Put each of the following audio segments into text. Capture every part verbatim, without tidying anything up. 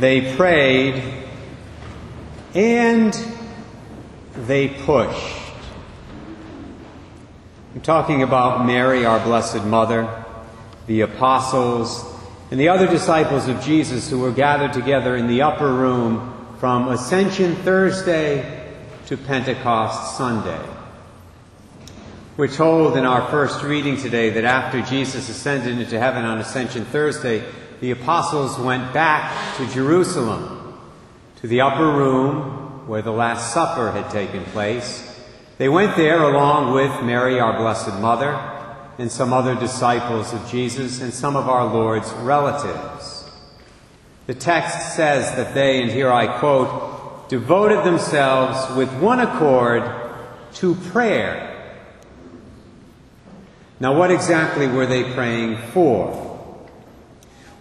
they prayed, and they pushed. I'm talking about Mary, our Blessed Mother, the apostles, and the other disciples of Jesus who were gathered together in the upper room from Ascension Thursday to Pentecost Sunday. We're told in our first reading today that after Jesus ascended into heaven on Ascension Thursday, the apostles went back to Jerusalem, to the upper room where the Last Supper had taken place. They went there along with Mary, our Blessed Mother, and some other disciples of Jesus and some of our Lord's relatives. The text says that they, and here I quote, devoted themselves with one accord to prayer. Now, what exactly were they praying for?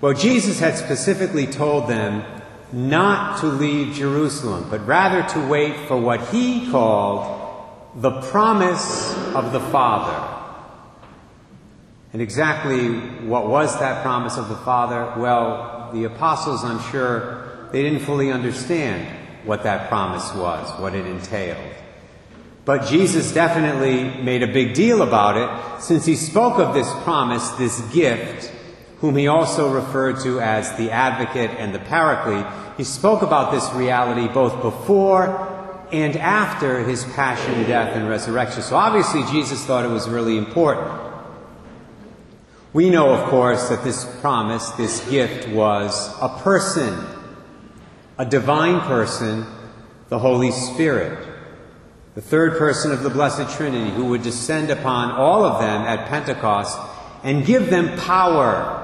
Well, Jesus had specifically told them not to leave Jerusalem, but rather to wait for what he called the promise of the Father. And exactly what was that promise of the Father? Well, the apostles, I'm sure, they didn't fully understand what that promise was, what it entailed. But Jesus definitely made a big deal about it, since he spoke of this promise, this gift, whom he also referred to as the Advocate and the Paraclete. He spoke about this reality both before and after his passion, death, and resurrection. So obviously Jesus thought it was really important. We know, of course, that this promise, this gift, was a person, a divine person, the Holy Spirit, the third person of the Blessed Trinity, who would descend upon all of them at Pentecost and give them power,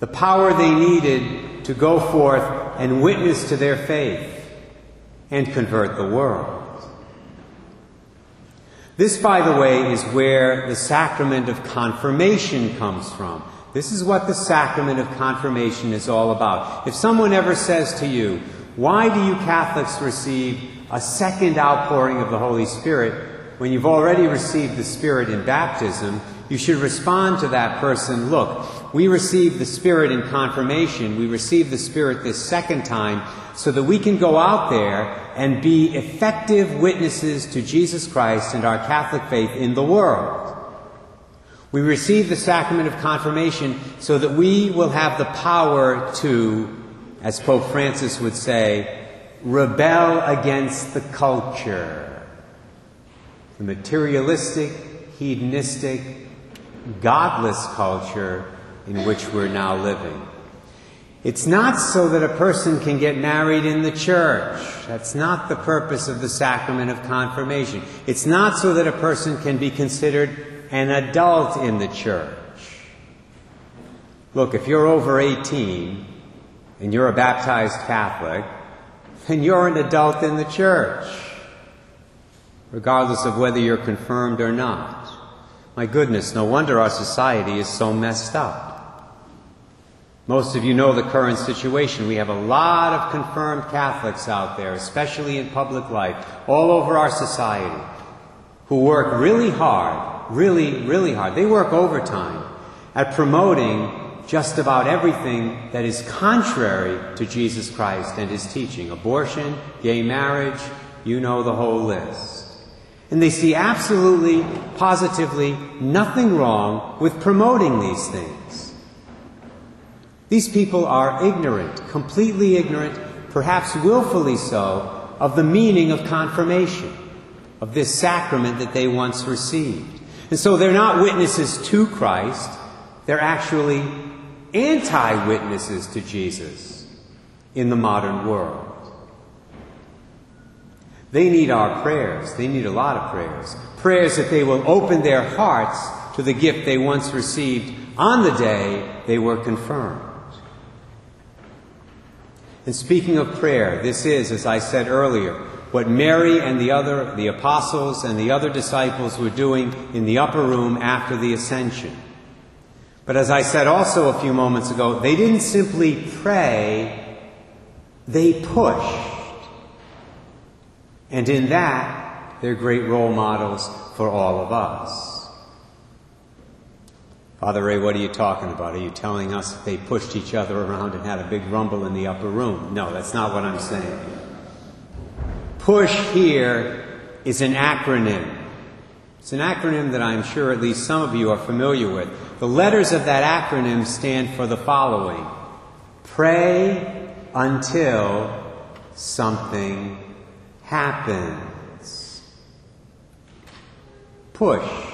the power they needed to go forth and witness to their faith and convert the world. This, by the way, is where the sacrament of confirmation comes from. This is what the sacrament of confirmation is all about. If someone ever says to you, why do you Catholics receive a second outpouring of the Holy Spirit when you've already received the Spirit in baptism? You should respond to that person, look, we receive the Spirit in confirmation, we receive the Spirit this second time, so that we can go out there and be effective witnesses to Jesus Christ and our Catholic faith in the world. We receive the sacrament of confirmation so that we will have the power to, as Pope Francis would say, rebel against the culture, the materialistic, hedonistic, godless culture in which we're now living. It's not so that a person can get married in the church. That's not the purpose of the sacrament of confirmation. It's not so that a person can be considered an adult in the church. Look, if you're over eighteen and you're a baptized Catholic, then you're an adult in the church, regardless of whether you're confirmed or not. My goodness, no wonder our society is so messed up. Most of you know the current situation. We have a lot of confirmed Catholics out there, especially in public life, all over our society, who work really hard, really, really hard. They work overtime at promoting just about everything that is contrary to Jesus Christ and his teaching. Abortion, gay marriage, you know the whole list. And they see absolutely, positively nothing wrong with promoting these things. These people are ignorant, completely ignorant, perhaps willfully so, of the meaning of confirmation, of this sacrament that they once received. And so they're not witnesses to Christ, they're actually anti-witnesses to Jesus in the modern world. They need our prayers. They need a lot of prayers. Prayers that they will open their hearts to the gift they once received on the day they were confirmed. And speaking of prayer, this is, as I said earlier, what Mary and the other, the apostles and the other disciples were doing in the upper room after the ascension. But as I said also a few moments ago, they didn't simply pray, they pushed. And in that, they're great role models for all of us. Father Ray, what are you talking about? Are you telling us that they pushed each other around and had a big rumble in the upper room? No, that's not what I'm saying. PUSH here is an acronym. It's an acronym that I'm sure at least some of you are familiar with. The letters of that acronym stand for the following: pray until something happens. Push.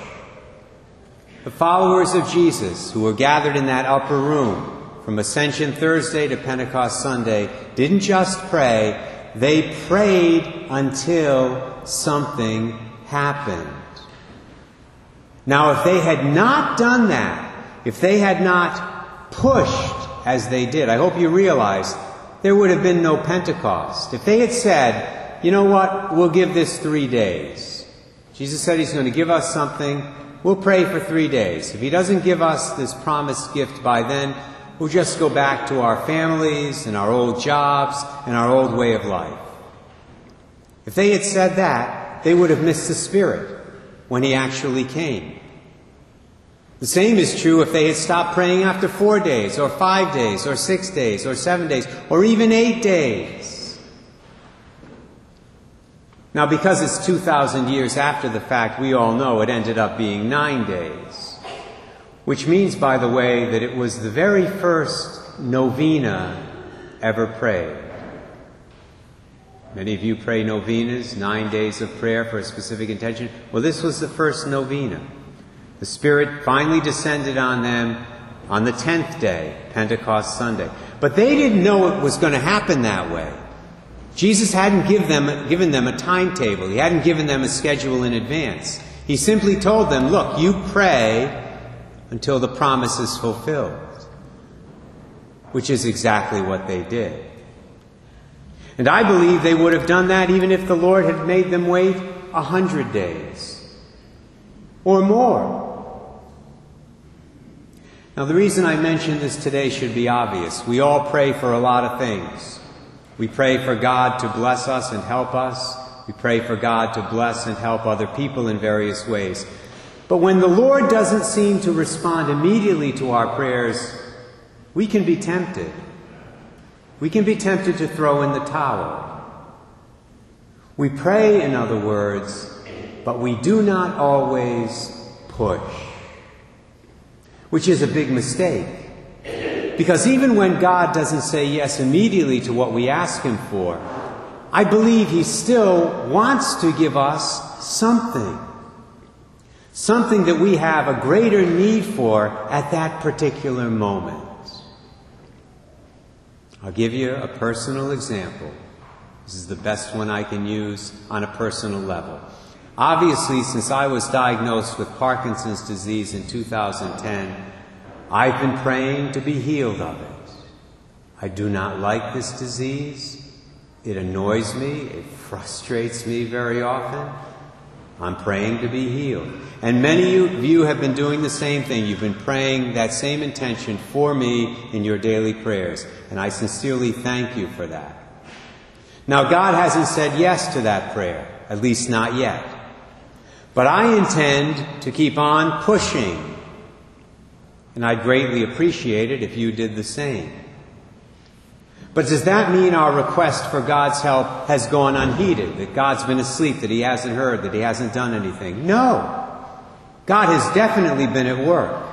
The followers of Jesus who were gathered in that upper room from Ascension Thursday to Pentecost Sunday didn't just pray, they prayed until something happened. Now, if they had not done that, if they had not pushed as they did, I hope you realize there would have been no Pentecost. If they had said, you know what, we'll give this three days. Jesus said he's going to give us something. We'll pray for three days. If he doesn't give us this promised gift by then, we'll just go back to our families and our old jobs and our old way of life. If they had said that, they would have missed the Spirit when he actually came. The same is true if they had stopped praying after four days, or five days, or six days, or seven days, or even eight days. Now, because it's two thousand years after the fact, we all know it ended up being nine days. Which means, by the way, that it was the very first novena ever prayed. Many of you pray novenas, nine days of prayer for a specific intention. Well, this was the first novena. The Spirit finally descended on them on the tenth day, Pentecost Sunday. But they didn't know it was going to happen that way. Jesus hadn't give them, given them a timetable. He hadn't given them a schedule in advance. He simply told them, look, you pray until the promise is fulfilled. Which is exactly what they did. And I believe they would have done that even if the Lord had made them wait a hundred days. Or more. Now, the reason I mention this today should be obvious. We all pray for a lot of things. We pray for God to bless us and help us. We pray for God to bless and help other people in various ways. But when the Lord doesn't seem to respond immediately to our prayers, we can be tempted. We can be tempted to throw in the towel. We pray, in other words, but we do not always push. Which is a big mistake. Because even when God doesn't say yes immediately to what we ask him for, I believe he still wants to give us something. Something that we have a greater need for at that particular moment. I'll give you a personal example. This is the best one I can use on a personal level. Obviously, since I was diagnosed with Parkinson's disease in two thousand ten, I've been praying to be healed of it. I do not like this disease. It annoys me. It frustrates me very often. I'm praying to be healed. And many of you have been doing the same thing. You've been praying that same intention for me in your daily prayers. And I sincerely thank you for that. Now, God hasn't said yes to that prayer. At least not yet. But I intend to keep on pushing. And I'd greatly appreciate it if you did the same. But does that mean our request for God's help has gone unheeded? That God's been asleep, that he hasn't heard, that he hasn't done anything? No. God has definitely been at work.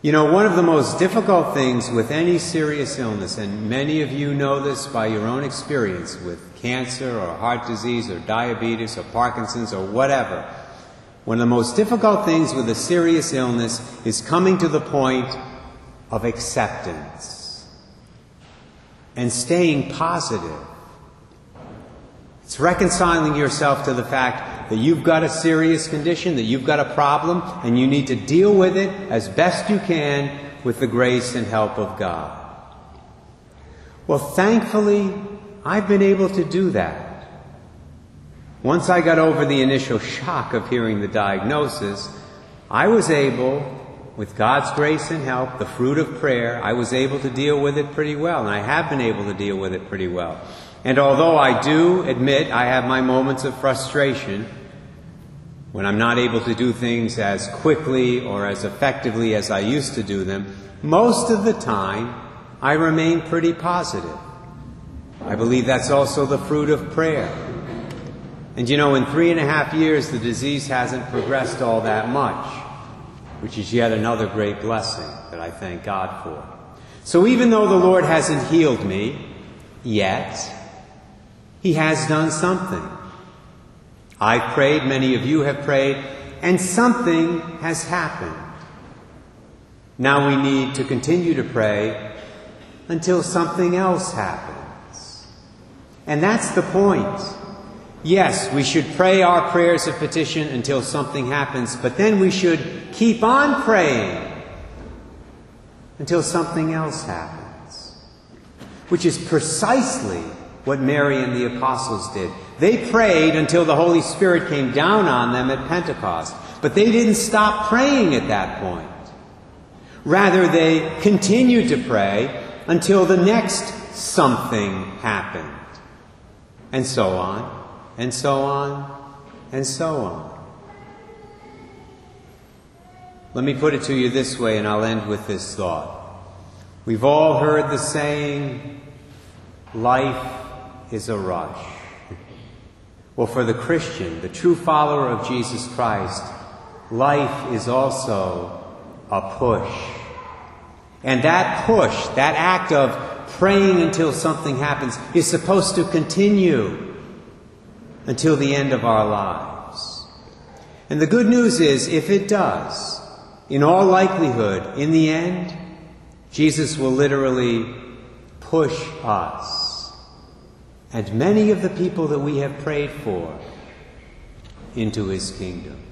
You know, one of the most difficult things with any serious illness, and many of you know this by your own experience with cancer or heart disease or diabetes or Parkinson's or whatever. One of the most difficult things with a serious illness is coming to the point of acceptance and staying positive. It's reconciling yourself to the fact that you've got a serious condition, that you've got a problem, and you need to deal with it as best you can with the grace and help of God. Well, thankfully, I've been able to do that. Once I got over the initial shock of hearing the diagnosis, I was able, with God's grace and help, the fruit of prayer, I was able to deal with it pretty well. And I have been able to deal with it pretty well. And although I do admit I have my moments of frustration, When I'm not able to do things as quickly or as effectively as I used to do them, most of the time I remain pretty positive. I believe that's also the fruit of prayer. And you know, in three and a half years, the disease hasn't progressed all that much, which is yet another great blessing that I thank God for. So even though the Lord hasn't healed me yet, He has done something. I've prayed, many of you have prayed, and something has happened. Now we need to continue to pray until something else happens. And that's the point. Yes, we should pray our prayers of petition until something happens, but then we should keep on praying until something else happens, which is precisely what Mary and the apostles did. They prayed until the Holy Spirit came down on them at Pentecost, but they didn't stop praying at that point. Rather, they continued to pray until the next something happened, and so on. And so on, and so on. Let me put it to you this way, and I'll end with this thought. We've all heard the saying, life is a rush. Well, for the Christian, the true follower of Jesus Christ, life is also a push. And that push, that act of praying until something happens, is supposed to continue until the end of our lives. And the good news is, if it does, in all likelihood, in the end, Jesus will literally push us and many of the people that we have prayed for into His kingdom.